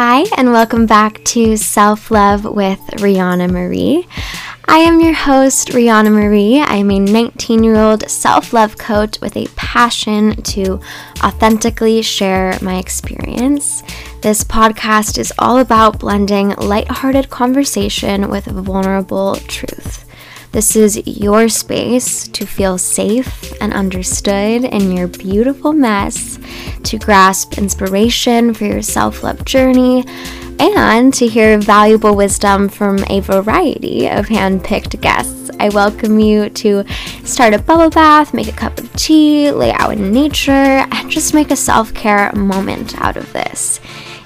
Hi, and welcome back to Self-Love with Rihanna Marie. I am your host, Rihanna Marie. I am a 19-year-old self-love coach with a passion to authentically share my experience. This podcast is all about blending lighthearted conversation with vulnerable truth. This is your space to feel safe and understood in your beautiful mess, to grasp inspiration for your self-love journey, and to hear valuable wisdom from a variety of hand-picked guests. I welcome you to start a bubble bath, make a cup of tea, lay out in nature, and just make a self-care moment out of this.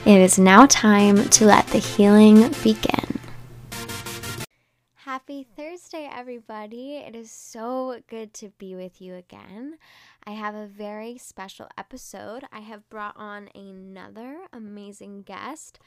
It is now time to let the healing begin. Happy Thursday, everybody. It is so good to be with you again. I have a very special episode. I have brought on another amazing guest.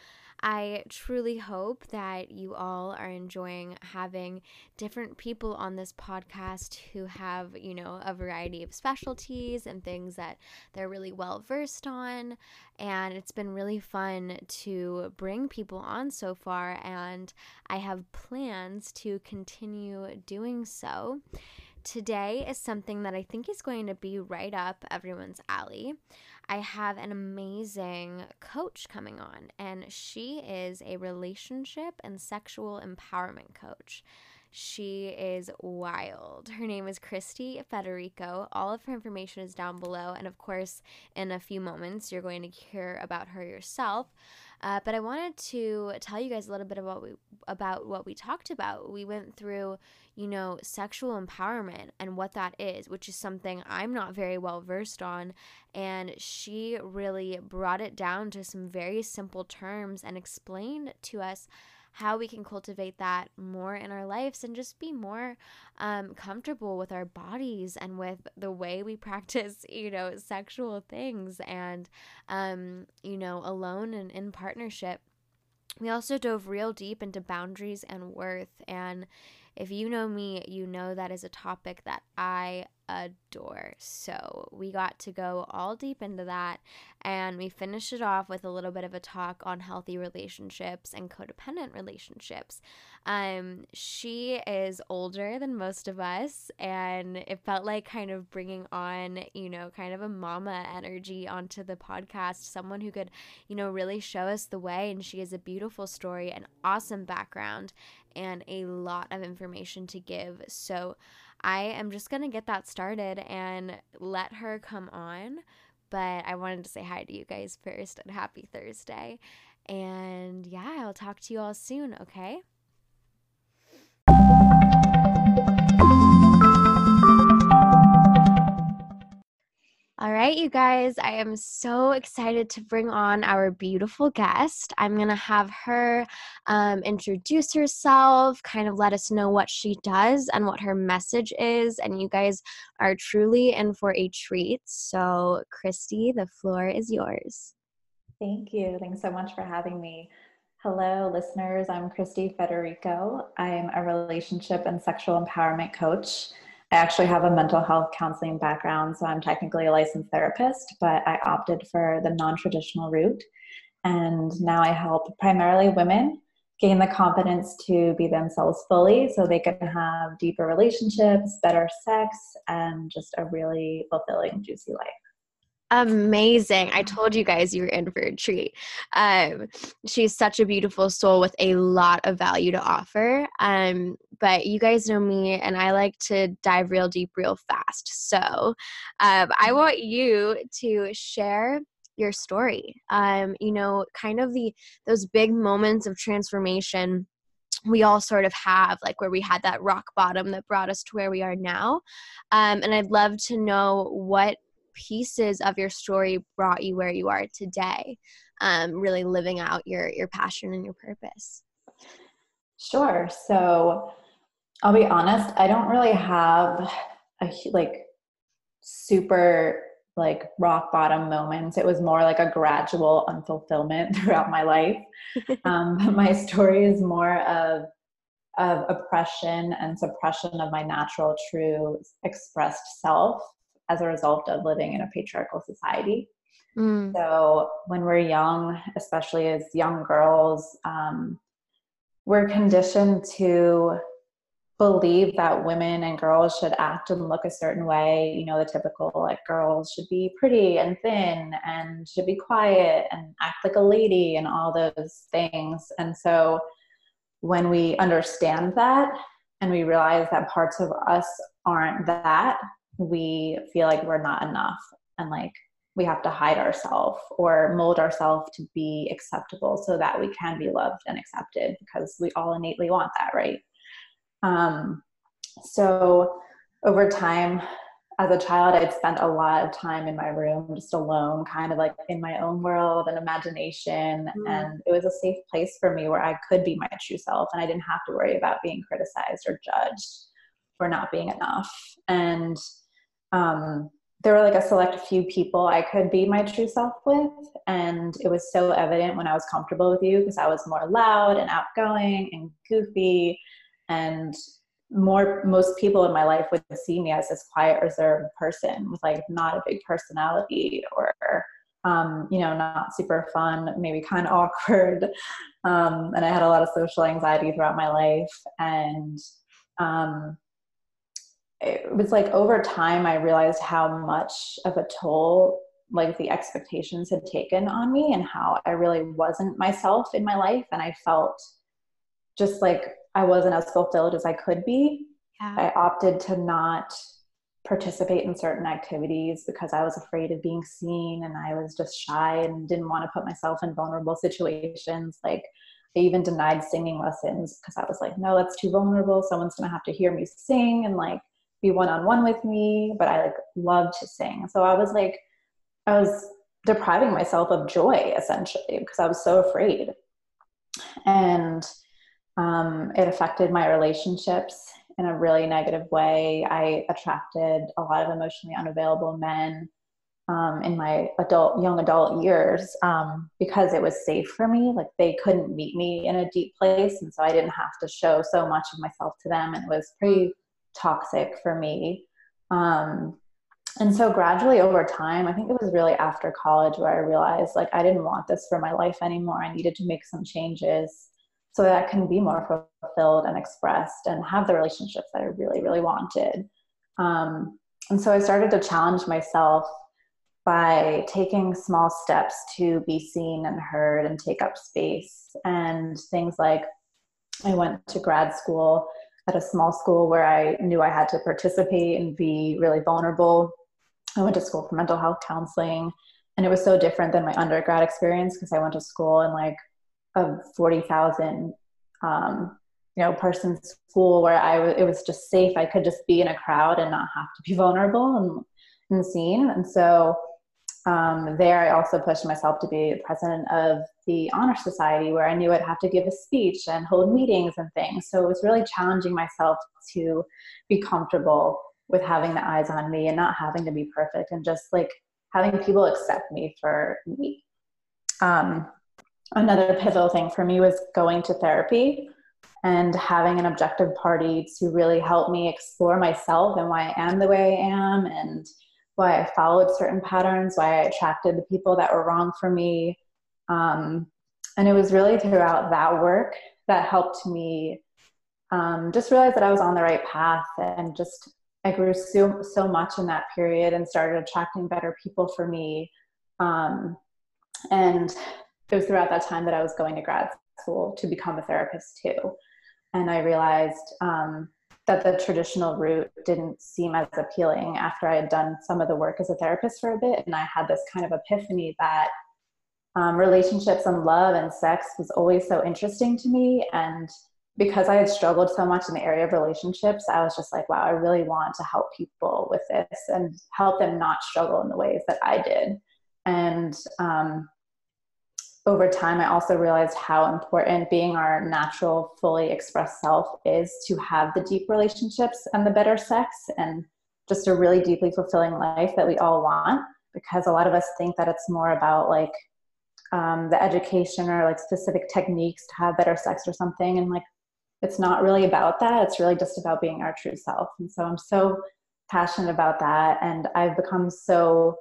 I truly hope that you all are enjoying having different people on this podcast who have, a variety of specialties and things that they're really well versed on. And it's been really fun to bring people on so far, and I have plans to continue doing so. Today is something that I think is going to be right up everyone's alley. I have an amazing coach coming on, and she is a relationship and sexual empowerment coach. She is wild. Her name is Christy Federico. All of her information is down below, and of course, in a few moments, you're going to hear about her yourself. But I wanted to tell you guys a little bit about what we talked about. We went through, sexual empowerment and what that is, which is something I'm not very well versed on. And she really brought it down to some very simple terms and explained to us how we can cultivate that more in our lives and just be more comfortable with our bodies and with the way we practice, sexual things and, alone and in partnership. We also dove real deep into boundaries and worth. And if you know me, you know that is a topic that I adore. So we got to go all deep into that, and we finished it off with a little bit of a talk on healthy relationships and codependent relationships. She is older than most of us, and it felt like kind of bringing on, kind of a mama energy onto the podcast, someone who could, really show us the way. And she has a beautiful story, an awesome background, and a lot of information to give. So I am just going to get that started and let her come on. But I wanted to say hi to you guys first, and happy Thursday. And yeah, I'll talk to you all soon, okay? All right, you guys, I am so excited to bring on our beautiful guest. I'm going to have her introduce herself, kind of let us know what she does and what her message is, and you guys are truly in for a treat. So, Christy, the floor is yours. Thank you. Thanks so much for having me. Hello, listeners. I'm Christy Federico. I'm a relationship and sexual empowerment coach. I actually have a mental health counseling background, so I'm technically a licensed therapist, but I opted for the non-traditional route, and now I help primarily women gain the confidence to be themselves fully so they can have deeper relationships, better sex, and just a really fulfilling, juicy life. Amazing. I told you guys you were in for a treat. She's such a beautiful soul with a lot of value to offer. But you guys know me, and I like to dive real deep, real fast. So I want you to share your story. Kind of those big moments of transformation we all sort of have, like where we had that rock bottom that brought us to where we are now. And I'd love to know what pieces of your story brought you where you are today, really living out your passion and your purpose. Sure. So I'll be honest, I don't really have a super rock bottom moments. It was more like a gradual unfulfillment throughout my life. But my story is more of oppression and suppression of my natural, true, expressed self as a result of living in a patriarchal society. So when we're young, especially as young girls, we're conditioned to believe that women and girls should act and look a certain way. You know, the typical, like, girls should be pretty and thin and should be quiet and act like a lady and all those things. And so when we understand that and we realize that parts of us aren't that, we feel like we're not enough and like we have to hide ourselves or mold ourselves to be acceptable so that we can be loved and accepted, because we all innately want that, right? So over time, as a child, I'd spent a lot of time in my room, just alone, kind of like in my own world and imagination. And it was a safe place for me where I could be my true self and I didn't have to worry about being criticized or judged for not being enough. And, there were like a select few people I could be my true self with. And it was so evident when I was comfortable with you, because I was more loud and outgoing and goofy, and most people in my life would see me as this quiet, reserved person with like not a big personality, or you know, not super fun, maybe kind of awkward. And I had a lot of social anxiety throughout my life. And it was like over time I realized how much of a toll like the expectations had taken on me, and how I really wasn't myself in my life, and I felt just like I wasn't as fulfilled as I could be. Yeah. I opted to not participate in certain activities because I was afraid of being seen, and I was just shy and didn't want to put myself in vulnerable situations. Like, they even denied singing lessons because I was like, no, that's too vulnerable. Someone's going to have to hear me sing and like be one-on-one with me. But I like love to sing. So I was depriving myself of joy essentially because I was so afraid. And it affected my relationships in a really negative way. I attracted a lot of emotionally unavailable men in my young adult years because it was safe for me. Like, they couldn't meet me in a deep place, and so I didn't have to show so much of myself to them, and it was pretty toxic for me. And so gradually over time, I think it was really after college where I realized like I didn't want this for my life anymore. I needed to make some changes so that I can be more fulfilled and expressed and have the relationships that I really, really wanted. And so I started to challenge myself by taking small steps to be seen and heard and take up space. And things like, I went to grad school at a small school where I knew I had to participate and be really vulnerable. I went to school for mental health counseling, and it was so different than my undergrad experience because I went to school in like a 40,000 person school where it was just safe. I could just be in a crowd and not have to be vulnerable and seen. And so there I also pushed myself to be president of the Honor Society, where I knew I'd have to give a speech and hold meetings and things. So it was really challenging myself to be comfortable with having the eyes on me and not having to be perfect, and just like having people accept me for me. Another pivotal thing for me was going to therapy and having an objective party to really help me explore myself and why I am the way I am, and why I followed certain patterns, why I attracted the people that were wrong for me. And it was really throughout that work that helped me just realize that I was on the right path, and just I grew so much in that period and started attracting better people for me. And it was throughout that time that I was going to grad school to become a therapist too. And I realized that the traditional route didn't seem as appealing after I had done some of the work as a therapist for a bit. And I had this kind of epiphany that relationships and love and sex was always so interesting to me. And because I had struggled so much in the area of relationships, I was just like, wow, I really want to help people with this and help them not struggle in the ways that I did. And over time, I also realized how important being our natural, fully expressed self is to have the deep relationships and the better sex and just a really deeply fulfilling life that we all want, because a lot of us think that it's more about like the education or like specific techniques to have better sex or something. And like, it's not really about that. It's really just about being our true self. And so I'm so passionate about that. And I've become so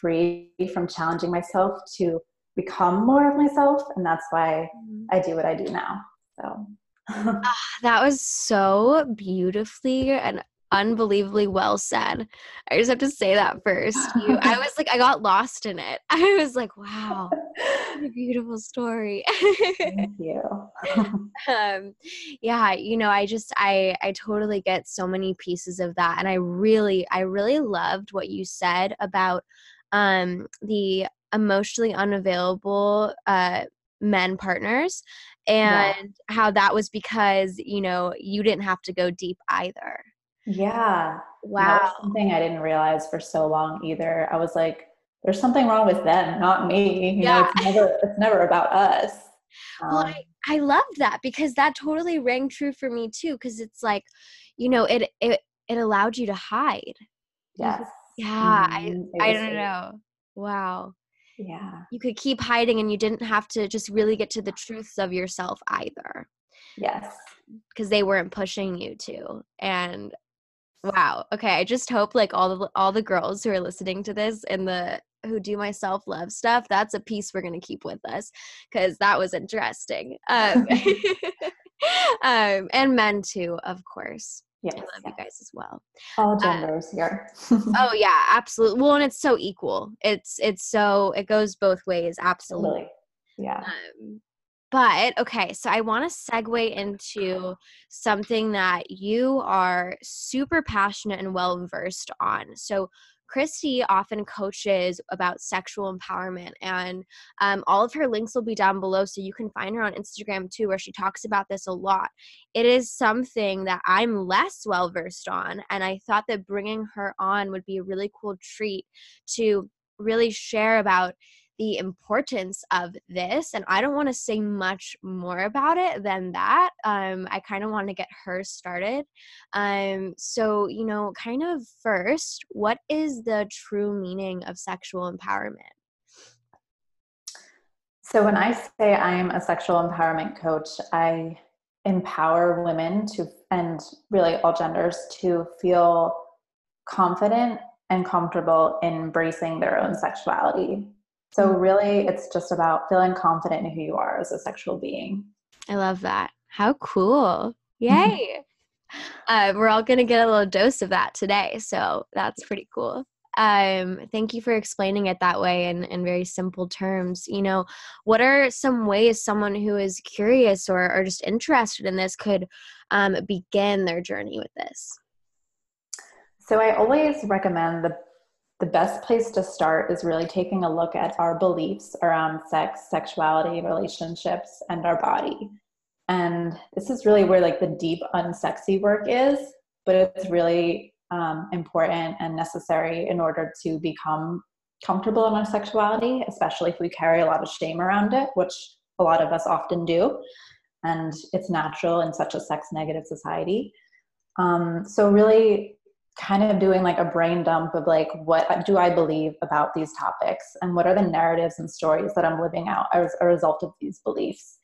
free from challenging myself to become more of myself. And that's why I do what I do now. So that was so beautifully and unbelievably well said. I just have to say that first. I was like, I got lost in it. I was like, wow, what a beautiful story. Thank you. Yeah, you know, I totally get so many pieces of that. And I really loved what you said about the emotionally unavailable men partners, and how that was because, you know, you didn't have to go deep either. Yeah. Wow. That was something I didn't realize for so long either. I was like, there's something wrong with them, not me. You know, it's never about us. Well, I loved that, because that totally rang true for me too. Cause it's like, you know, it allowed you to hide. Yes. Yeah. Mm-hmm. I don't know. Wow. Yeah. You could keep hiding and you didn't have to just really get to the truths of yourself either. Yes. Cause they weren't pushing you to. And wow. Okay. I just hope like all the girls who are listening to this and who do my self-love stuff, that's a piece we're going to keep with us, because that was interesting. And men too, of course. Yes, I love you guys as well. All genders here. Oh yeah, absolutely. Well, and it's so equal. It goes both ways. Absolutely. Yeah. But okay, so I want to segue into something that you are super passionate and well-versed on. So Christy often coaches about sexual empowerment, and all of her links will be down below, so you can find her on Instagram too, where she talks about this a lot. It is something that I'm less well-versed on, and I thought that bringing her on would be a really cool treat to really share about the importance of this. And I don't want to say much more about it than that. I kind of want to get her started. So, you know, kind of first, what is the true meaning of sexual empowerment? So when I say I'm a sexual empowerment coach, I empower women and really all genders to feel confident and comfortable in embracing their own sexuality. So really, it's just about feeling confident in who you are as a sexual being. I love that. How cool. Yay. We're all going to get a little dose of that today. So that's pretty cool. Thank you for explaining it that way in very simple terms. You know, what are some ways someone who is curious or just interested in this could begin their journey with this? So I always recommend the best place to start is really taking a look at our beliefs around sex, sexuality, relationships, and our body. And this is really where like the deep unsexy work is, but it's really important and necessary in order to become comfortable in our sexuality, especially if we carry a lot of shame around it, which a lot of us often do. And it's natural in such a sex negative society. So really kind of doing like a brain dump of like, what do I believe about these topics, and what are the narratives and stories that I'm living out as a result of these beliefs?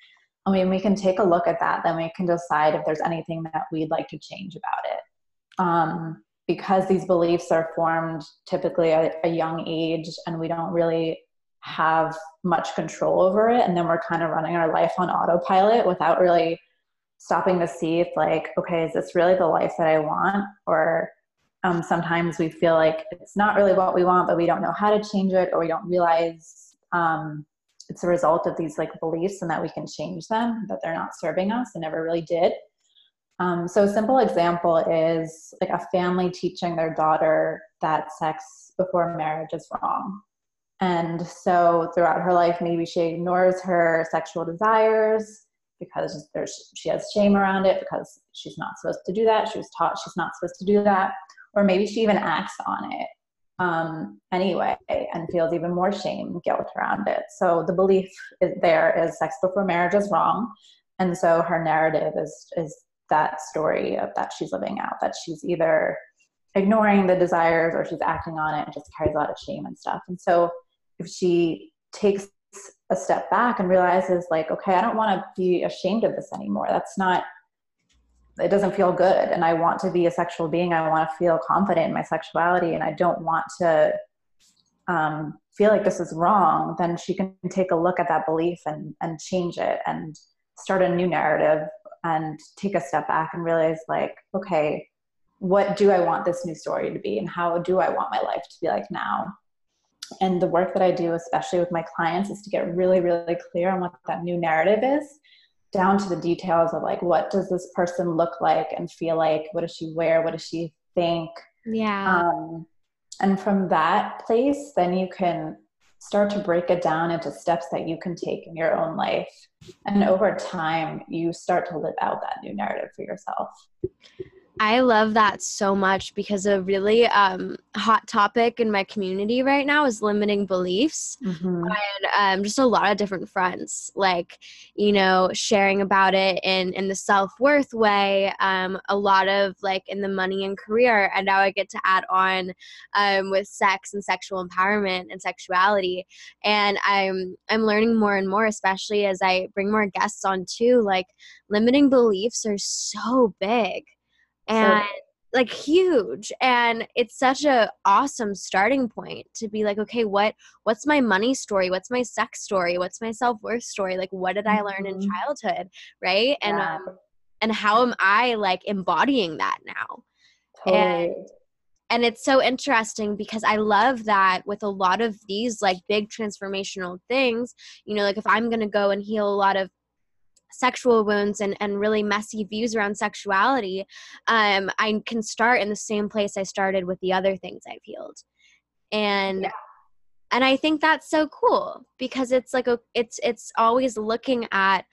I mean, we can take a look at that, then we can decide if there's anything that we'd like to change about it. Because these beliefs are formed typically at a young age, and we don't really have much control over it. And then we're kind of running our life on autopilot without really stopping to see if like, okay, is this really the life that I want? Or sometimes we feel like it's not really what we want, but we don't know how to change it, or we don't realize it's a result of these like beliefs and that we can change them, but they're not serving us and never really did. So a simple example is like a family teaching their daughter that sex before marriage is wrong. And so throughout her life, maybe she ignores her sexual desires because she has shame around it, because she's not supposed to do that. She was taught she's not supposed to do that. Or maybe she even acts on it anyway and feels even more shame and guilt around it. So the belief is sex before marriage is wrong. And so her narrative is that story of that she's living out, that she's either ignoring the desires or she's acting on it and just carries a lot of shame and stuff. And so if she takes a step back and realizes like, okay, I don't want to be ashamed of this anymore. It doesn't feel good. And I want to be a sexual being. I want to feel confident in my sexuality, and I don't want to feel like this is wrong, then she can take a look at that belief and change it and start a new narrative and take a step back and realize, like, okay, what do I want this new story to be? And how do I want my life to be like now? And the work that I do, especially with my clients, is to get really, really clear on what that new narrative is, down to the details of, like, what does this person look like and feel like? What does she wear? What does she think? Yeah. And from that place, then you can start to break it down into steps that you can take in your own life. And over time, you start to live out that new narrative for yourself. I love that so much, because a really hot topic in my community right now is limiting beliefs, mm-hmm. and just a lot of different fronts, like, you know, sharing about it in the self-worth way, a lot of, like, in the money and career, and now I get to add on with sex and sexual empowerment and sexuality, and I'm learning more and more, especially as I bring more guests on too, like, limiting beliefs are so big. And like huge. And it's such a awesome starting point to be like, okay, what's my money story? What's my sex story? What's my self-worth story? Like, what did I learn in childhood? Right. And, yeah. And how am I, like, embodying that now? Totally. And it's so interesting, because I love that with a lot of these, like, big transformational things, you know, like, if I'm going to go and heal a lot of sexual wounds and really messy views around sexuality, I can start in the same place I started with the other things I've healed. And yeah. And I think that's so cool, because it's like it's always looking at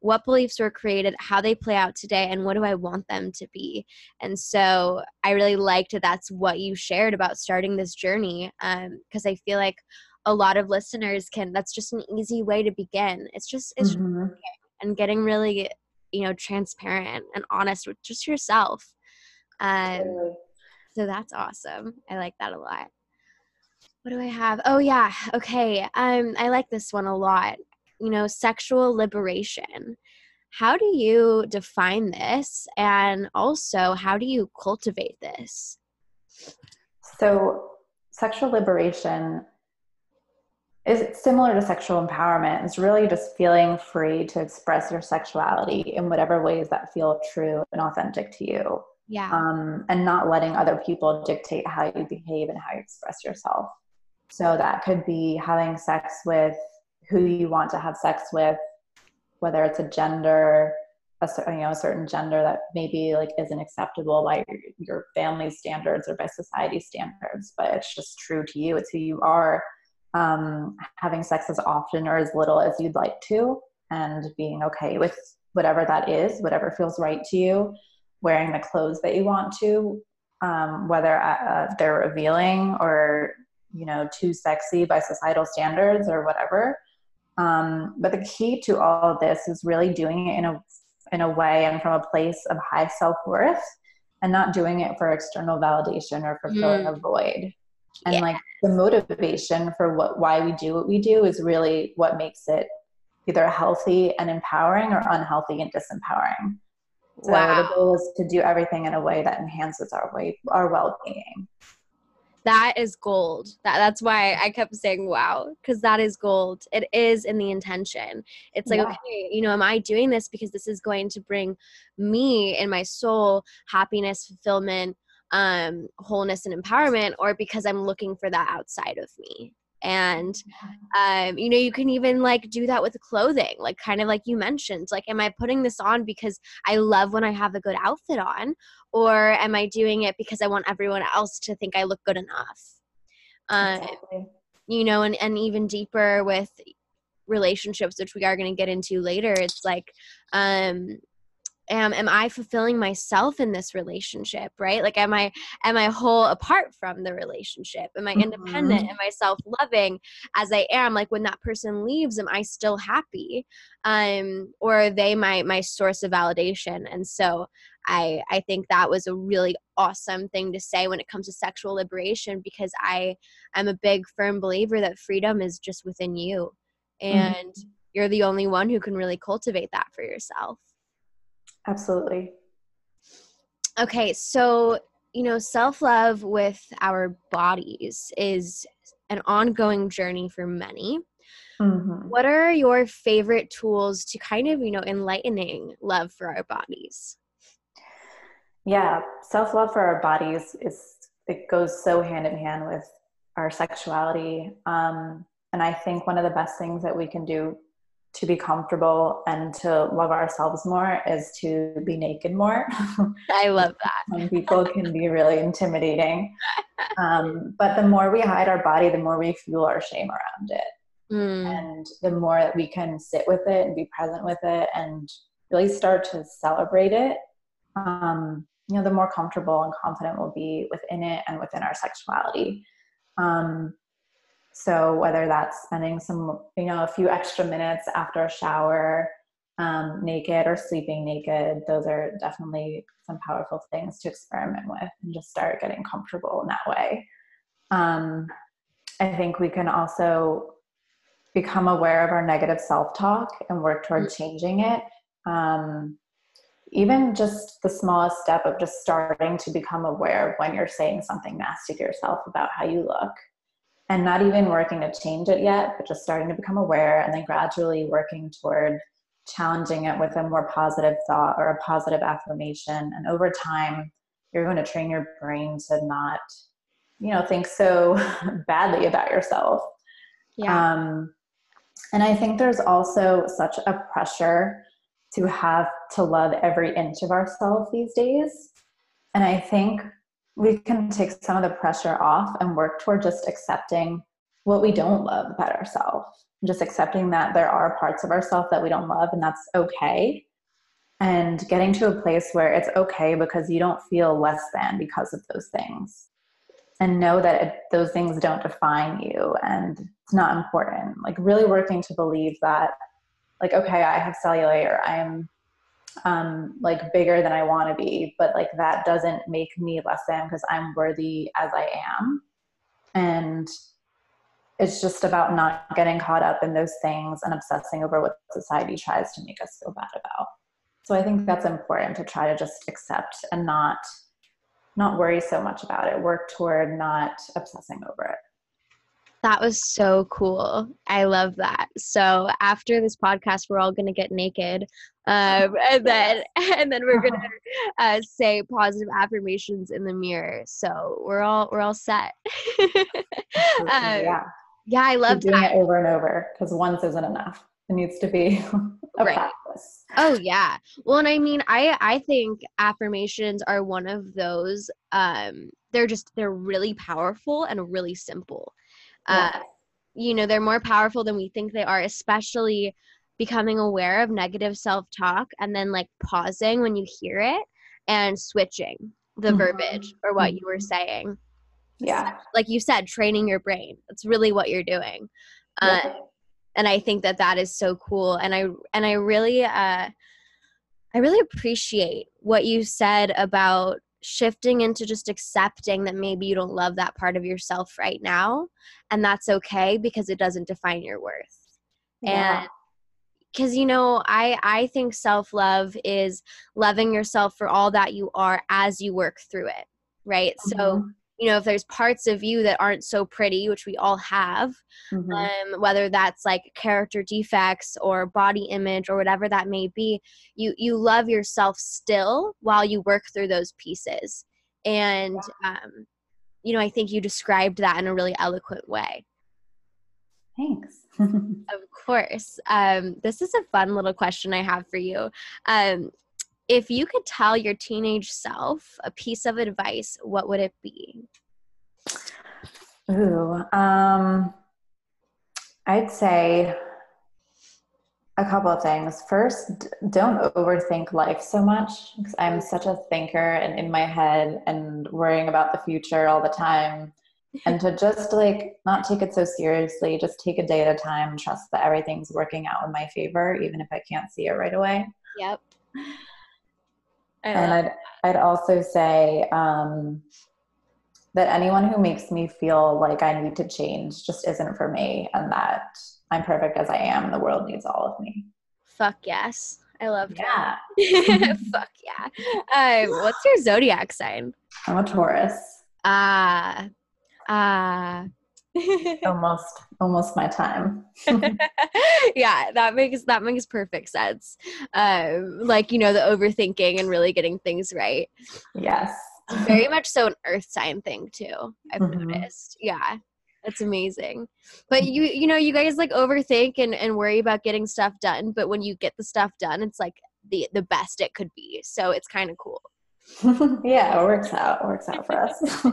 what beliefs were created, how they play out today, and what do I want them to be. And so I really liked that that's what you shared about starting this journey, because I feel like a lot of listeners can, that's just an easy way to begin. It's mm-hmm. and getting really, you know, transparent and honest with just yourself. So that's awesome. I like that a lot. What do I have? Oh yeah. Okay. I like this one a lot, you know, sexual liberation. How do you define this? And also, how do you cultivate this? So sexual liberation is similar to sexual empowerment. It's really just feeling free to express your sexuality in whatever ways that feel true and authentic to you. Yeah. And not letting other people dictate how you behave and how you express yourself. So that could be having sex with who you want to have sex with, whether it's a gender, a certain gender that maybe, like, isn't acceptable by your family's standards or by society's standards, but it's just true to you. It's who you are. Having sex as often or as little as you'd like to, and being okay with whatever that is, whatever feels right to you, wearing the clothes that you want to, whether they're revealing or, you know, too sexy by societal standards or whatever. But the key to all of this is really doing it in a way and from a place of high self-worth, and not doing it for external validation or for filling a void. And like, the motivation for why we do what we do is really what makes it either healthy and empowering or unhealthy and disempowering. So the goal is to do everything in a way that enhances our well-being. That is gold. That's why I kept saying wow, because that is gold. It is in the intention. It's like, okay, you know, am I doing this because this is going to bring me and my soul happiness, fulfillment, wholeness and empowerment, or because I'm looking for that outside of me? And, you know, you can even, like, do that with clothing, like, kind of like you mentioned, like, am I putting this on because I love when I have a good outfit on, or am I doing it because I want everyone else to think I look good enough? Exactly. You know, and even deeper with relationships, which we are going to get into later, it's like, am I fulfilling myself in this relationship, right? Like, am I whole apart from the relationship? Am I independent? Am I self-loving as I am? Like, when that person leaves, am I still happy? Or are they my source of validation? And so I think that was a really awesome thing to say when it comes to sexual liberation, because I'm a big firm believer that freedom is just within you, and you're the only one who can really cultivate that for yourself. Absolutely. Okay, so you know, self-love with our bodies is an ongoing journey for many. Mm-hmm. What are your favorite tools to kind of, you know, enlightening love for our bodies? Yeah, self-love for our bodies it goes so hand in hand with our sexuality. And I think one of the best things that we can do to be comfortable and to love ourselves more is to be naked more. I love that. Some people can be really intimidating. But the more we hide our body, the more we fuel our shame around it. Mm. And the more that we can sit with it and be present with it and really start to celebrate it, you know, the more comfortable and confident we'll be within it and within our sexuality. So whether that's spending some, you know, a few extra minutes after a shower, naked, or sleeping naked, those are definitely some powerful things to experiment with and just start getting comfortable in that way. I think we can also become aware of our negative self-talk and work toward changing it. Even just the smallest step of just starting to become aware of when you're saying something nasty to yourself about how you look. And not even working to change it yet, but just starting to become aware and then gradually working toward challenging it with a more positive thought or a positive affirmation. And over time, you're going to train your brain to not, you know, think so badly about yourself. Yeah. And I think there's also such a pressure to have to love every inch of ourselves these days. And I think we can take some of the pressure off and work toward just accepting what we don't love about ourselves, just accepting that there are parts of ourselves that we don't love, and that's okay. And getting to a place where it's okay because you don't feel less than because of those things, and know that those things don't define you and it's not important. Like really working to believe that, like, okay, I have cellulite, or I'm like bigger than I want to be, but like that doesn't make me less than, because I'm worthy as I am. And it's just about not getting caught up in those things and obsessing over what society tries to make us feel bad about. So I think that's important, to try to just accept and not worry so much about it, work toward not obsessing over it. That was so cool. I love that. So after this podcast, we're all going to get naked. And then we're going to say positive affirmations in the mirror. So we're all set. Yeah, I love doing it over and over, because once isn't enough. It needs to be a practice. Oh yeah. Well, and I mean, I think affirmations are one of those, they're really powerful and really simple. You know, they're more powerful than we think they are, especially becoming aware of negative self-talk and then like pausing when you hear it and switching the mm-hmm. verbiage or what mm-hmm. you were saying. Yeah. Like you said, training your brain. That's really what you're doing. Yeah. And I think that is so cool. And I really, I really appreciate what you said about shifting into just accepting that maybe you don't love that part of yourself right now, and that's okay because it doesn't define your worth. Yeah. And because, you know, I think self-love is loving yourself for all that you are as you work through it, right? Mm-hmm. So, you know, if there's parts of you that aren't so pretty, which we all have, mm-hmm. Whether that's like character defects or body image or whatever that may be, you love yourself still while you work through those pieces. And, you know, I think you described that in a really eloquent way. Thanks. Of course. This is a fun little question I have for you. If you could tell your teenage self a piece of advice, what would it be? Ooh, I'd say a couple of things. First, don't overthink life so much, because I'm such a thinker and in my head and worrying about the future all the time. And to just like not take it so seriously, just take a day at a time, trust that everything's working out in my favor, even if I can't see it right away. Yep. And I'd also say that anyone who makes me feel like I need to change just isn't for me, and that I'm perfect as I am. The world needs all of me. Fuck yes. I love that. Yeah. Fuck yeah. What's your zodiac sign? I'm a Taurus. Almost my time. Yeah, that makes perfect sense. Like, you know, the overthinking and really getting things right. Yes. Very much so an earth sign thing too, I've noticed. Yeah. That's amazing. But you know, you guys like overthink and worry about getting stuff done, but when you get the stuff done, it's like the best it could be. So it's kind of cool. Yeah, it works out. It works out for us.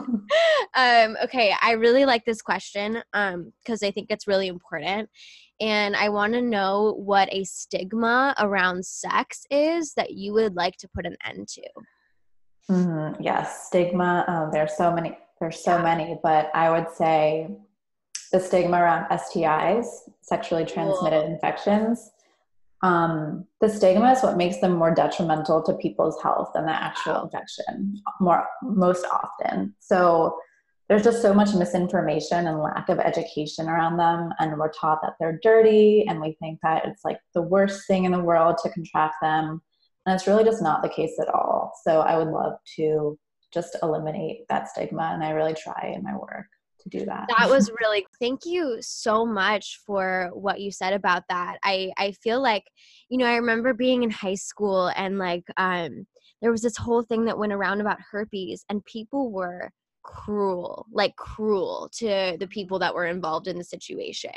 Okay, I really like this question because I think it's really important. And I want to know what a stigma around sex is that you would like to put an end to. Yes, stigma. There's so many, but I would say the stigma around STIs, sexually transmitted infections, the stigma is what makes them more detrimental to people's health than the actual infection most often. So there's just so much misinformation and lack of education around them. And we're taught that they're dirty and we think that it's like the worst thing in the world to contract them. And it's really just not the case at all. So I would love to just eliminate that stigma. And I really try in my work to do that. That was really, thank you so much for what you said about that. I feel like, you know, I remember being in high school and like, there was this whole thing that went around about herpes and people were cruel to the people that were involved in the situation.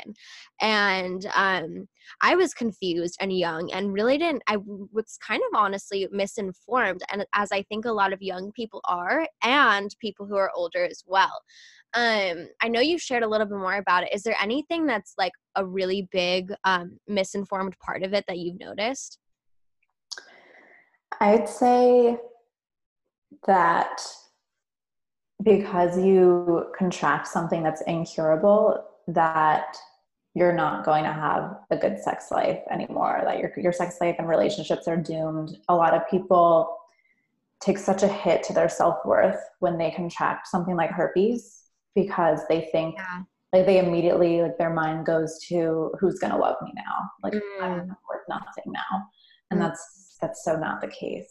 And I was confused and young and really I was kind of honestly misinformed. And as I think a lot of young people are and people who are older as well. I know you shared a little bit more about it. Is there anything that's like a really big misinformed part of it that you've noticed? I'd say that because you contract something that's incurable, that you're not going to have a good sex life anymore, that your sex life and relationships are doomed. A lot of people take such a hit to their self-worth when they contract something like herpes because they think like they immediately, like their mind goes to who's going to love me now? Like I'm worth nothing now. And that's so not the case.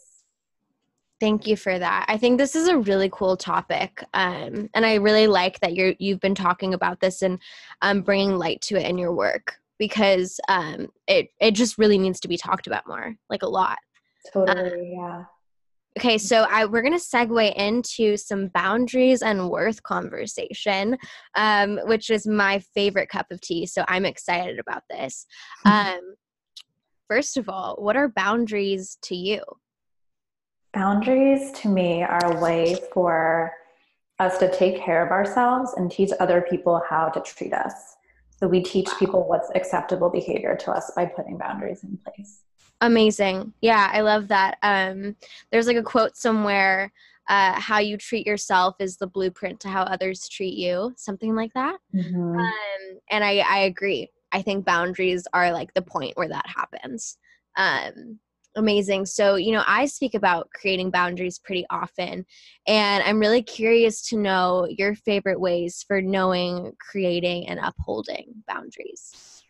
Thank you for that. I think this is a really cool topic. And I really like that you've been talking about this and bringing light to it in your work because it just really needs to be talked about more, like a lot. Totally, yeah. Okay, so we're going to segue into some boundaries and worth conversation, which is my favorite cup of tea. So I'm excited about this. First of all, what are boundaries to you? Boundaries to me are a way for us to take care of ourselves and teach other people how to treat us. So we teach people what's acceptable behavior to us by putting boundaries in place. Amazing. Yeah, I love that. There's like a quote somewhere, how you treat yourself is the blueprint to how others treat you, something like that. And I agree. I think boundaries are like the point where that happens. Amazing. So, you know, I speak about creating boundaries pretty often, and I'm really curious to know your favorite ways for knowing, creating, and upholding boundaries.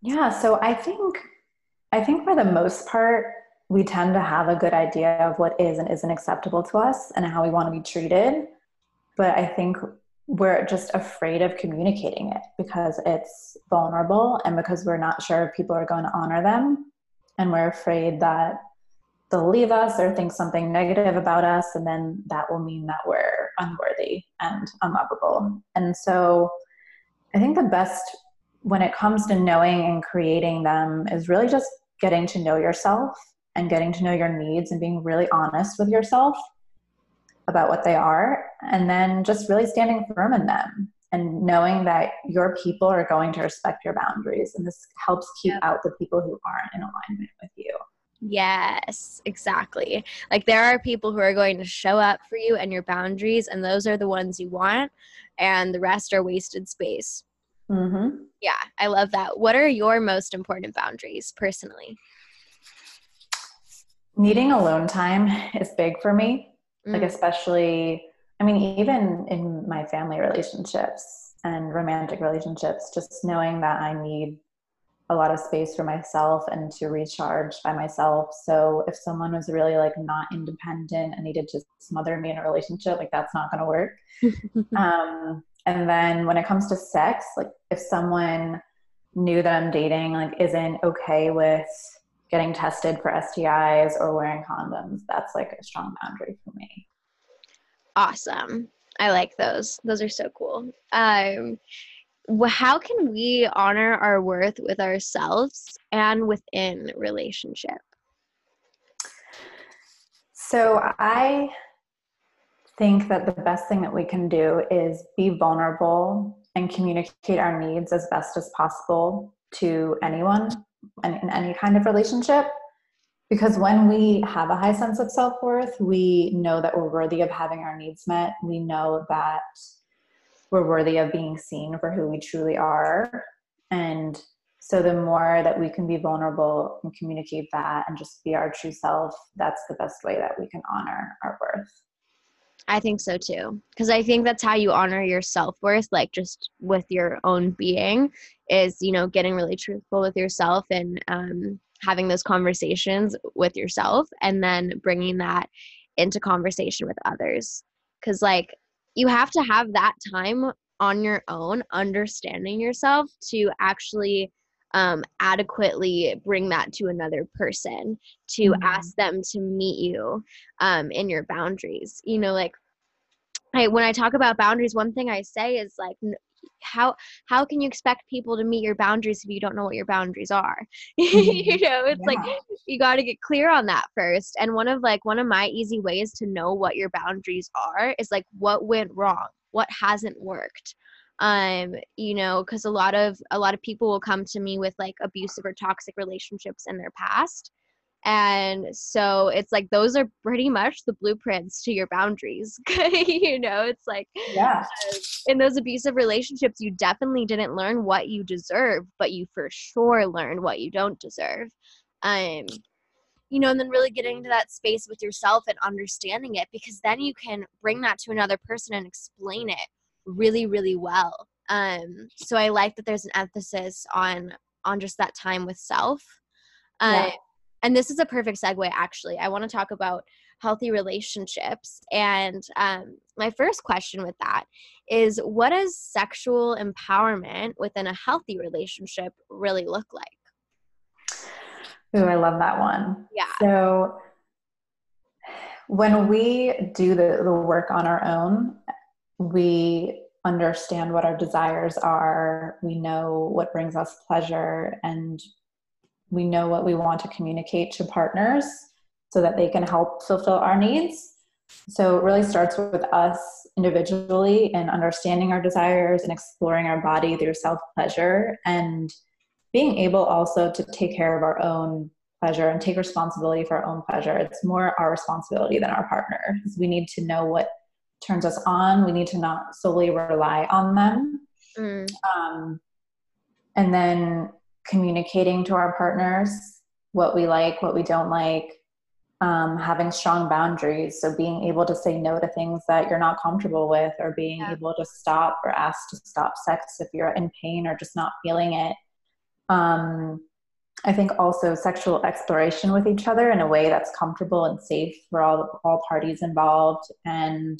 Yeah. So I think for the most part, we tend to have a good idea of what is and isn't acceptable to us and how we want to be treated. But I think we're just afraid of communicating it because it's vulnerable and because we're not sure if people are going to honor them. And we're afraid that they'll leave us or think something negative about us. And then that will mean that we're unworthy and unlovable. And so I think the best when it comes to knowing and creating them is really just getting to know yourself and getting to know your needs and being really honest with yourself about what they are. And then just really standing firm in them and knowing that your people are going to respect your boundaries. And this helps keep out the people who aren't in alignment with you. Yes, exactly. Like there are people who are going to show up for you and your boundaries, and those are the ones you want, and the rest are wasted space. Yeah, I love that. What are your most important boundaries personally? Needing alone time is big for me. Like especially... I mean, even in my family relationships and romantic relationships, just knowing that I need a lot of space for myself and to recharge by myself. So if someone was really like not independent and needed to smother me in a relationship, like that's not going to work. And then when it comes to sex, like if someone new that I'm dating, like isn't okay with getting tested for STIs or wearing condoms, that's like a strong boundary for me. Awesome. I like those. Those are so cool. How can we honor our worth with ourselves and within relationship? So I think that the best thing that we can do is be vulnerable and communicate our needs as best as possible to anyone and in any kind of relationship. Because when we have a high sense of self-worth, we know that we're worthy of having our needs met. We know that we're worthy of being seen for who we truly are. And so the more that we can be vulnerable and communicate that and just be our true self, that's the best way that we can honor our worth. I think so too. Because I think that's how you honor your self-worth, like just with your own being, is, you know, getting really truthful with yourself and having those conversations with yourself and then bringing that into conversation with others. Because like you have to have that time on your own, understanding yourself to actually adequately bring that to another person, to ask them to meet you in your boundaries. You know, like when I talk about boundaries, one thing I say is like, how can you expect people to meet your boundaries if you don't know what your boundaries are? You know, it's like you got to get clear on that first. And one of my easy ways to know what your boundaries are is like, what went wrong? What hasn't worked? You know, because a lot of people will come to me with like abusive or toxic relationships in their past. And so it's like, those are pretty much the blueprints to your boundaries. You know, it's like, in those abusive relationships, you definitely didn't learn what you deserve, but you for sure learned what you don't deserve. You know, and then really getting into that space with yourself and understanding it, because then you can bring that to another person and explain it really, really well. So I like that there's an emphasis on just that time with self. And this is a perfect segue, actually. I want to talk about healthy relationships. And my first question with that is, what does sexual empowerment within a healthy relationship really look like? Ooh, I love that one. Yeah. So when we do the work on our own, we understand what our desires are. We know what brings us pleasure, and we know what we want to communicate to partners so that they can help fulfill our needs. So it really starts with us individually and understanding our desires and exploring our body through self-pleasure, and being able also to take care of our own pleasure and take responsibility for our own pleasure. It's more our responsibility than our partner, because we need to know what turns us on. We need to not solely rely on them. And then communicating to our partners what we like, what we don't like, having strong boundaries. So being able to say no to things that you're not comfortable with, or being able to stop or ask to stop sex if you're in pain or just not feeling it. I think also sexual exploration with each other in a way that's comfortable and safe for all parties involved, and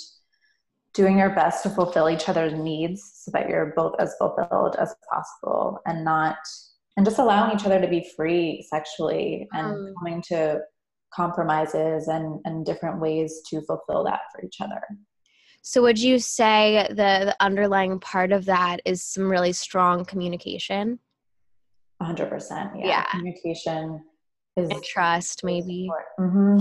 doing your best to fulfill each other's needs so that you're both as fulfilled as possible, and just allowing each other to be free sexually and coming to compromises and different ways to fulfill that for each other. So would you say the underlying part of that is some really strong communication? 100%. Yeah. Communication is, and trust, maybe.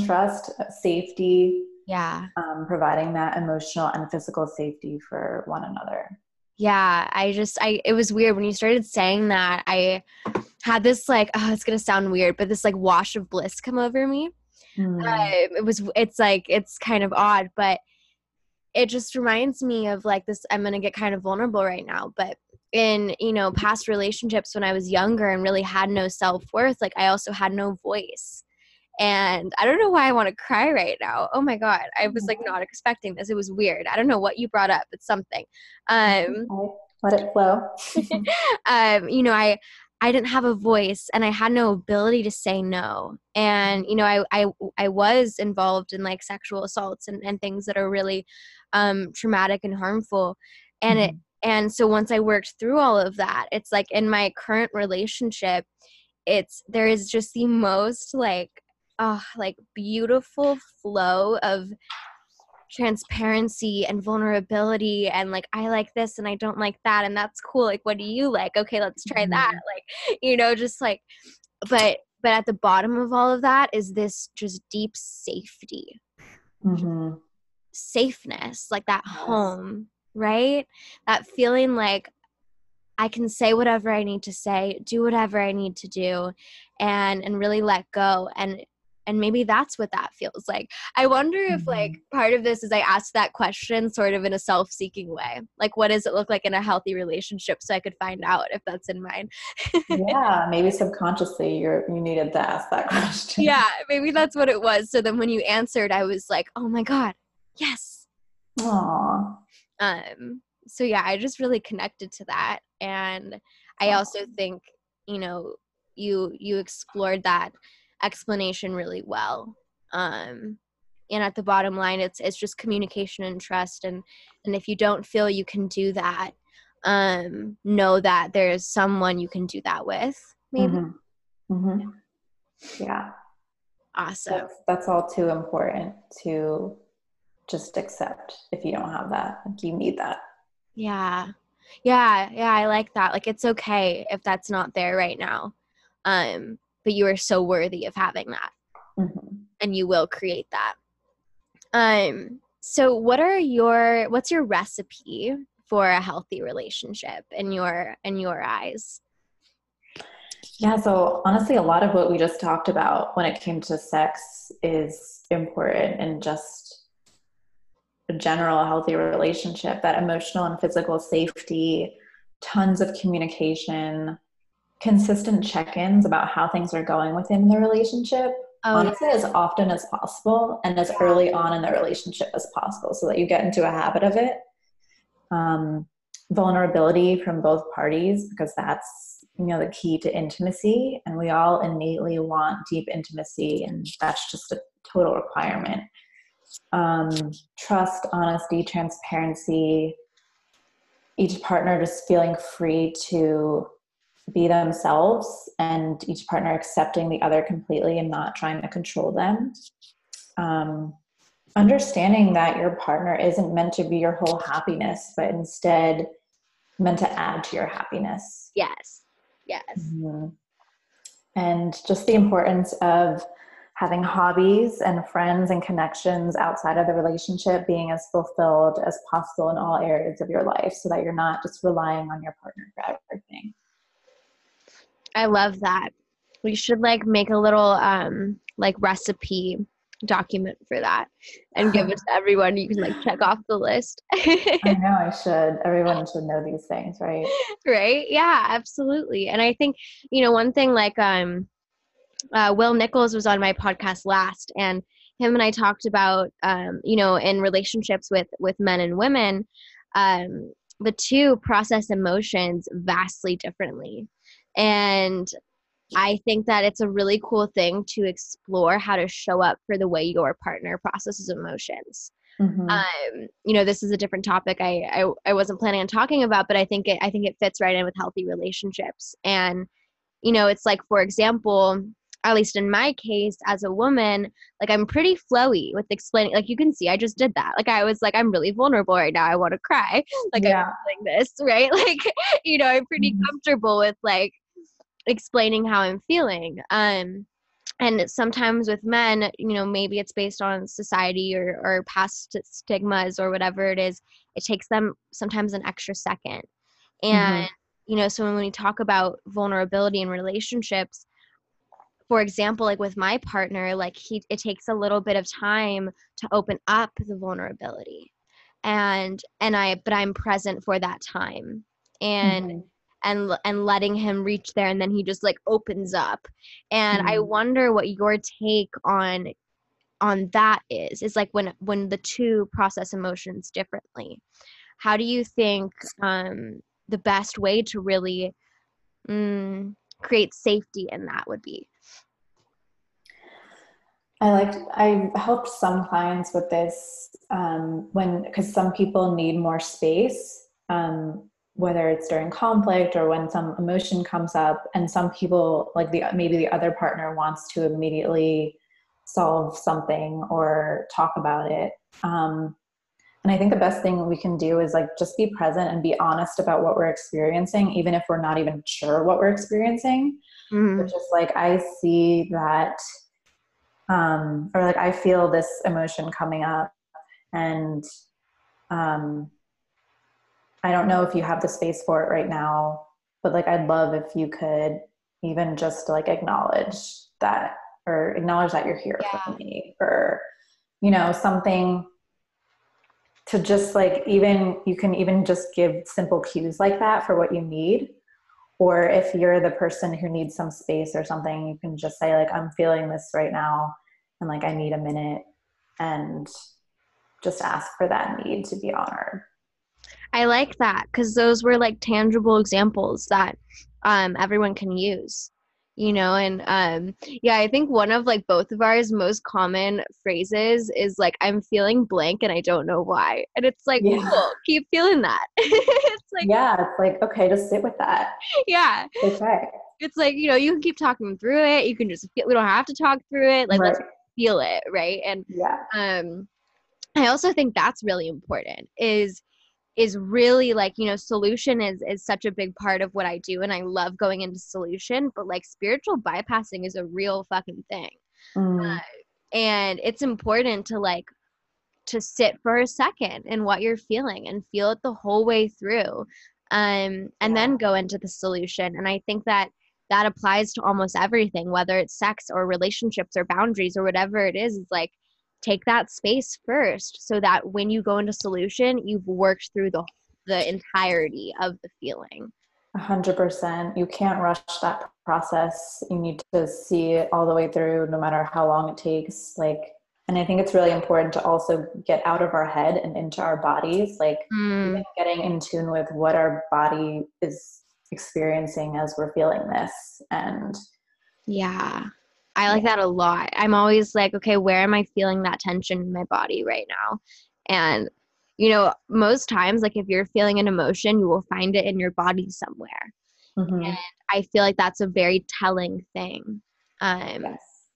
Trust, safety. Yeah. Providing that emotional and physical safety for one another. Yeah, it was weird when you started saying that. I had this like, oh, it's going to sound weird, but this like wash of bliss come over me. It's kind of odd, but it just reminds me of like this, I'm going to get kind of vulnerable right now, but in, you know, past relationships when I was younger and really had no self-worth, like I also had no voice. And I don't know why I want to cry right now. Oh my God. I was like not expecting this. It was weird. I don't know what you brought up. It's something. Let it flow. You know, I I didn't have a voice and I had no ability to say no. And, you know, I was involved in like sexual assaults and things that are really traumatic and harmful. And mm-hmm. So once I worked through all of that, it's like in my current relationship, there is just the most beautiful flow of transparency and vulnerability and like, I like this and I don't like that. And that's cool. Like, what do you like? Okay, let's try that. Like, you know, just like, but at the bottom of all of that is this just deep safety, mm-hmm. safeness, like that home, right? That feeling like I can say whatever I need to say, do whatever I need to do, and really let go. And maybe that's what that feels like. I wonder if like part of this is I asked that question sort of in a self-seeking way. Like, what does it look like in a healthy relationship so I could find out if that's in mine? Yeah, maybe subconsciously you needed to ask that question. Yeah, maybe that's what it was. So then when you answered, I was like, oh my God, yes. Aww. So yeah, I just really connected to that. And I also think, you know, you explored that explanation really well. And at the bottom line, it's just communication and trust. And if you don't feel you can do that, know that there's someone you can do that with, maybe. Mm-hmm. Mm-hmm. Yeah. Awesome. That's all too important to just accept if you don't have that. Like, you need that. Yeah. Yeah. Yeah. I like that. Like, it's okay if that's not there right now. But you are so worthy of having that, mm-hmm. and you will create that. So what's your recipe for a healthy relationship in your eyes? Yeah. So honestly, a lot of what we just talked about when it came to sex is important, and just a general healthy relationship, that emotional and physical safety, tons of communication, consistent check-ins about how things are going within the relationship, honestly, as often as possible and as early on in the relationship as possible, so that you get into a habit of it. Vulnerability from both parties, because that's, you know, the key to intimacy, and we all innately want deep intimacy, and that's just a total requirement. Trust, honesty, transparency, each partner just feeling free to be themselves, and each partner accepting the other completely and not trying to control them. Understanding that your partner isn't meant to be your whole happiness, but instead meant to add to your happiness. Yes. Yes. Mm-hmm. And just the importance of having hobbies and friends and connections outside of the relationship, being as fulfilled as possible in all areas of your life, so that you're not just relying on your partner for everything. I love that. We should like make a little like recipe document for that and give it to everyone. You can like check off the list. I know I should. Everyone should know these things, right? Right? Yeah, absolutely. And I think, you know, one thing like Will Nichols was on my podcast last, and him and I talked about, you know, in relationships with men and women, the two process emotions vastly differently. And I think that it's a really cool thing to explore how to show up for the way your partner processes emotions. Mm-hmm. You know, this is a different topic I wasn't planning on talking about, but I think it fits right in with healthy relationships. And, you know, it's like, for example, at least in my case as a woman, like I'm pretty flowy with explaining, like you can see, I just did that. Like I was like, I'm really vulnerable right now. I want to cry. Like yeah. I'm doing this, right? Like, you know, I'm pretty comfortable with like explaining how I'm feeling. And sometimes with men, you know, maybe it's based on society or past stigmas or whatever it is, it takes them sometimes an extra second. And, you know, so when we talk about vulnerability in relationships, for example, like with my partner, like it takes a little bit of time to open up the vulnerability, but I'm present for that time, and letting him reach there, and then he just like opens up, and I wonder what your take on that is. It's like when the two process emotions differently, how do you think the best way to really create safety in that would be. I helped some clients with this because some people need more space, whether it's during conflict or when some emotion comes up, and some people, like maybe the other partner wants to immediately solve something or talk about it. And I think the best thing we can do is just be present and be honest about what we're experiencing, even if we're not even sure what we're experiencing. Mm-hmm. But just I see that, or I feel this emotion coming up, and I don't know if you have the space for it right now, but I'd love if you could even just acknowledge that, or acknowledge that you're here for me, or, something to just even, you can even just give simple cues like that for what you need. Or if you're the person who needs some space or something, you can just say I'm feeling this right now, and I need a minute, and just ask for that need to be honored. I like that, because those were tangible examples that everyone can use, and I think one of both of ours most common phrases is I'm feeling blank and I don't know why. And it's cool, keep feeling that. It's okay, just sit with that. Yeah. Okay. It's you can keep talking through it. You can just feel, we don't have to talk through it. Right. Let's feel it. Right. And I also think that's really important is really solution is such a big part of what I do. And I love going into solution, but spiritual bypassing is a real fucking thing. Mm. And it's important to to sit for a second in what you're feeling and feel it the whole way through. And then go into the solution. And I think that applies to almost everything, whether it's sex or relationships or boundaries or whatever it is. It's take that space first so that when you go into solution, you've worked through the entirety of the feeling. 100%. You can't rush that process. You need to see it all the way through, no matter how long it takes. And I think it's really important to also get out of our head and into our bodies, even getting in tune with what our body is experiencing as we're feeling this. And I that a lot. I'm always okay, where am I feeling that tension in my body right now? And, most times, if you're feeling an emotion, you will find it in your body somewhere. Mm-hmm. And I feel that's a very telling thing.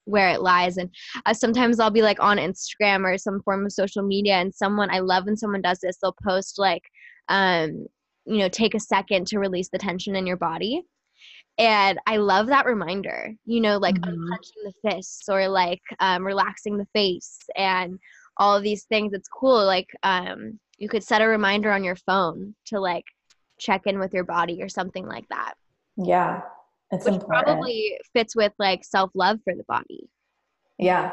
Where it lies. And sometimes I'll be on Instagram or some form of social media, and I love when someone does this, they'll post take a second to release the tension in your body. And I love that reminder, unpunching the fists or relaxing the face and all of these things. It's cool. You could set a reminder on your phone to check in with your body or something like that. Yeah. It's which important. Probably fits with self-love for the body. Yeah.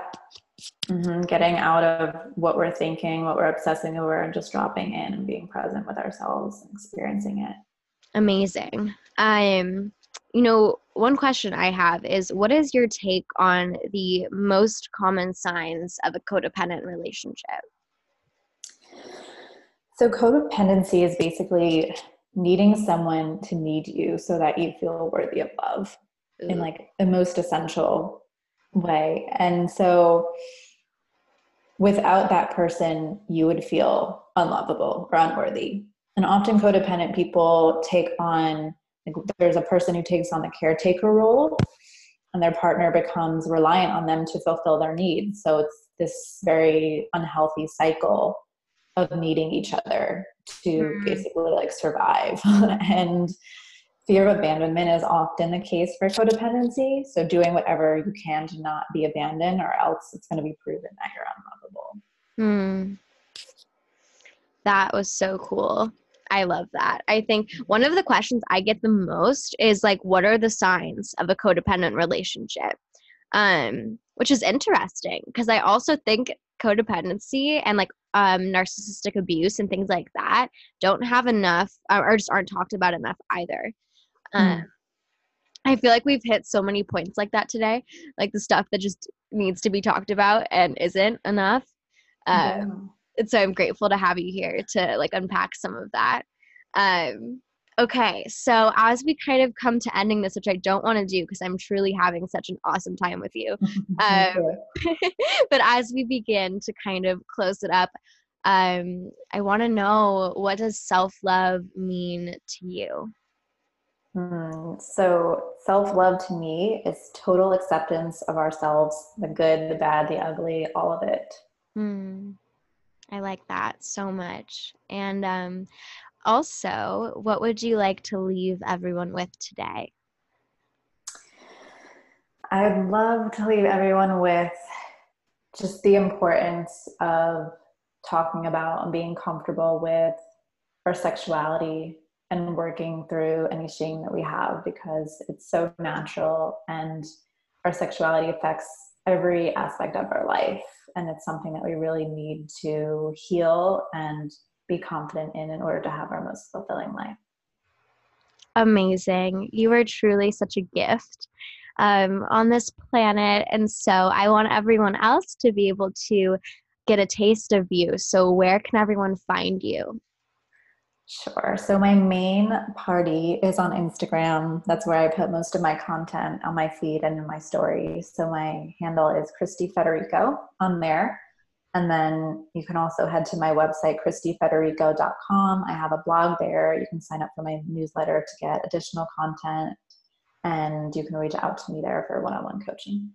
Mm-hmm. Getting out of what we're thinking, what we're obsessing over, and just dropping in and being present with ourselves and experiencing it. Amazing. One question I have is, what is your take on the most common signs of a codependent relationship? So codependency is basically needing someone to need you so that you feel worthy of love in the most essential way. And so without that person, you would feel unlovable or unworthy. And often codependent people take on, there's a person who takes on the caretaker role, and their partner becomes reliant on them to fulfill their needs. So it's this very unhealthy cycle of needing each other to basically survive. And fear of abandonment is often the case for codependency. So doing whatever you can to not be abandoned, or else it's going to be proven that you're unlovable. That was so cool. I love that. I think one of the questions I get the most is what are the signs of a codependent relationship? Which is interesting, because I also think codependency and narcissistic abuse and things like that don't have enough, or just aren't talked about enough either. I feel we've hit so many points that today, the stuff that just needs to be talked about and isn't enough. And so I'm grateful to have you here to unpack some of that. Okay, so as we kind of come to ending this, which I don't want to do because I'm truly having such an awesome time with you, but as we begin to kind of close it up, I want to know, what does self-love mean to you? So self-love to me is total acceptance of ourselves, the good, the bad, the ugly, all of it. I like that so much. And also, what would you like to leave everyone with today? I would love to leave everyone with just the importance of talking about and being comfortable with our sexuality and working through any shame that we have, because it's so natural and our sexuality affects every aspect of our life. And it's something that we really need to heal and be confident in order to have our most fulfilling life. Amazing. You are truly such a gift on this planet. And so I want everyone else to be able to get a taste of you. So where can everyone find you? Sure. So my main party is on Instagram. That's where I put most of my content on my feed and in my stories. So my handle is Christy Federico on there. And then you can also head to my website, christyfederico.com. I have a blog there. You can sign up for my newsletter to get additional content. And you can reach out to me there for one-on-one coaching.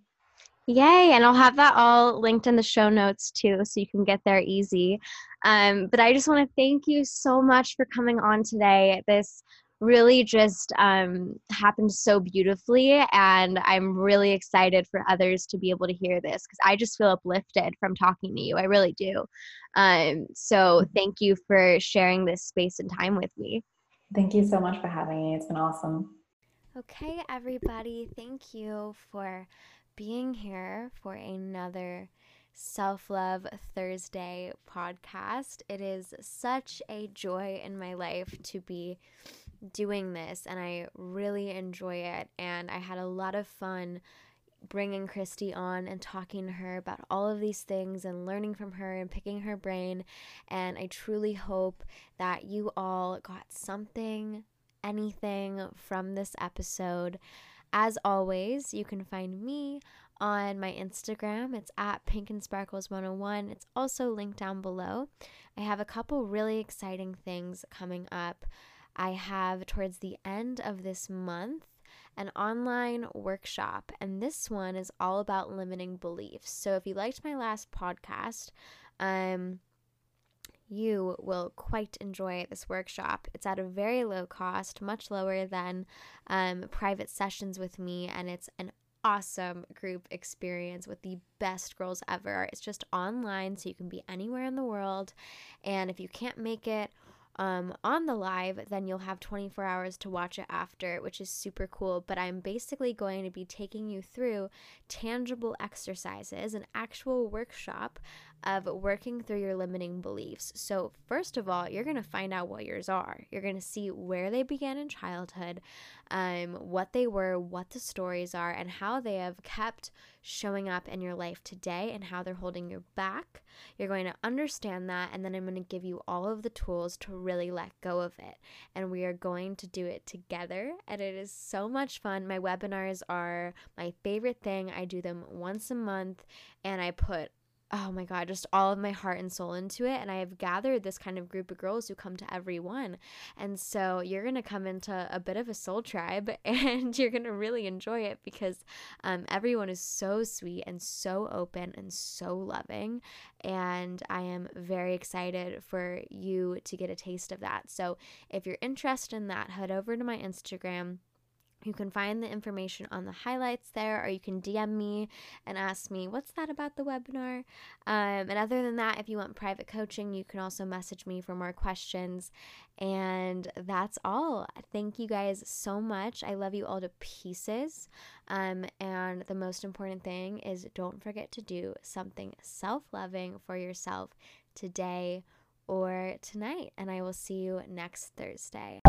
Yay. And I'll have that all linked in the show notes too, so you can get there easy. But I just want to thank you so much for coming on today. This really just happened so beautifully, and I'm really excited for others to be able to hear this, because I just feel uplifted from talking to you. I really do. So thank you for sharing this space and time with me. Thank you so much for having me. It's been awesome. Okay, everybody. Thank you for being here for another Self-Love Thursday podcast. It is such a joy in my life to be doing this, and I really enjoy it, and I had a lot of fun bringing Christy on and talking to her about all of these things and learning from her and picking her brain, and I truly hope that you all got something, anything from this episode. As always, you can find me on my Instagram. It's at pinkandsparkles101. It's also linked down below. I have a couple really exciting things coming up. I have, towards the end of this month, an online workshop, and this one is all about limiting beliefs. So if you liked my last podcast, you will quite enjoy this workshop. It's at a very low cost, much lower than private sessions with me, and it's an awesome group experience with the best girls ever. It's just online, so you can be anywhere in the world, and if you can't make it on the live, then you'll have 24 hours to watch it after, which is super cool. But I'm basically going to be taking you through tangible exercises, an actual workshop of working through your limiting beliefs. So first of all, you're going to find out what yours are. You're going to see where they began in childhood, what they were, what the stories are, and how they have kept showing up in your life today and how they're holding you back. You're going to understand that, and then I'm going to give you all of the tools to really let go of it. And we are going to do it together, and it is so much fun. My webinars are my favorite thing. I do them once a month, and I put, oh my God, just all of my heart and soul into it. And I have gathered this kind of group of girls who come to every one. And so you're going to come into a bit of a soul tribe, and you're going to really enjoy it, because everyone is so sweet and so open and so loving. And I am very excited for you to get a taste of that. So if you're interested in that, head over to my Instagram. You can find the information on the highlights there, or you can DM me and ask me, what's that about the webinar? And other than that, if you want private coaching, you can also message me for more questions. And that's all. Thank you guys so much. I love you all to pieces. And the most important thing is, don't forget to do something self-loving for yourself today or tonight. And I will see you next Thursday.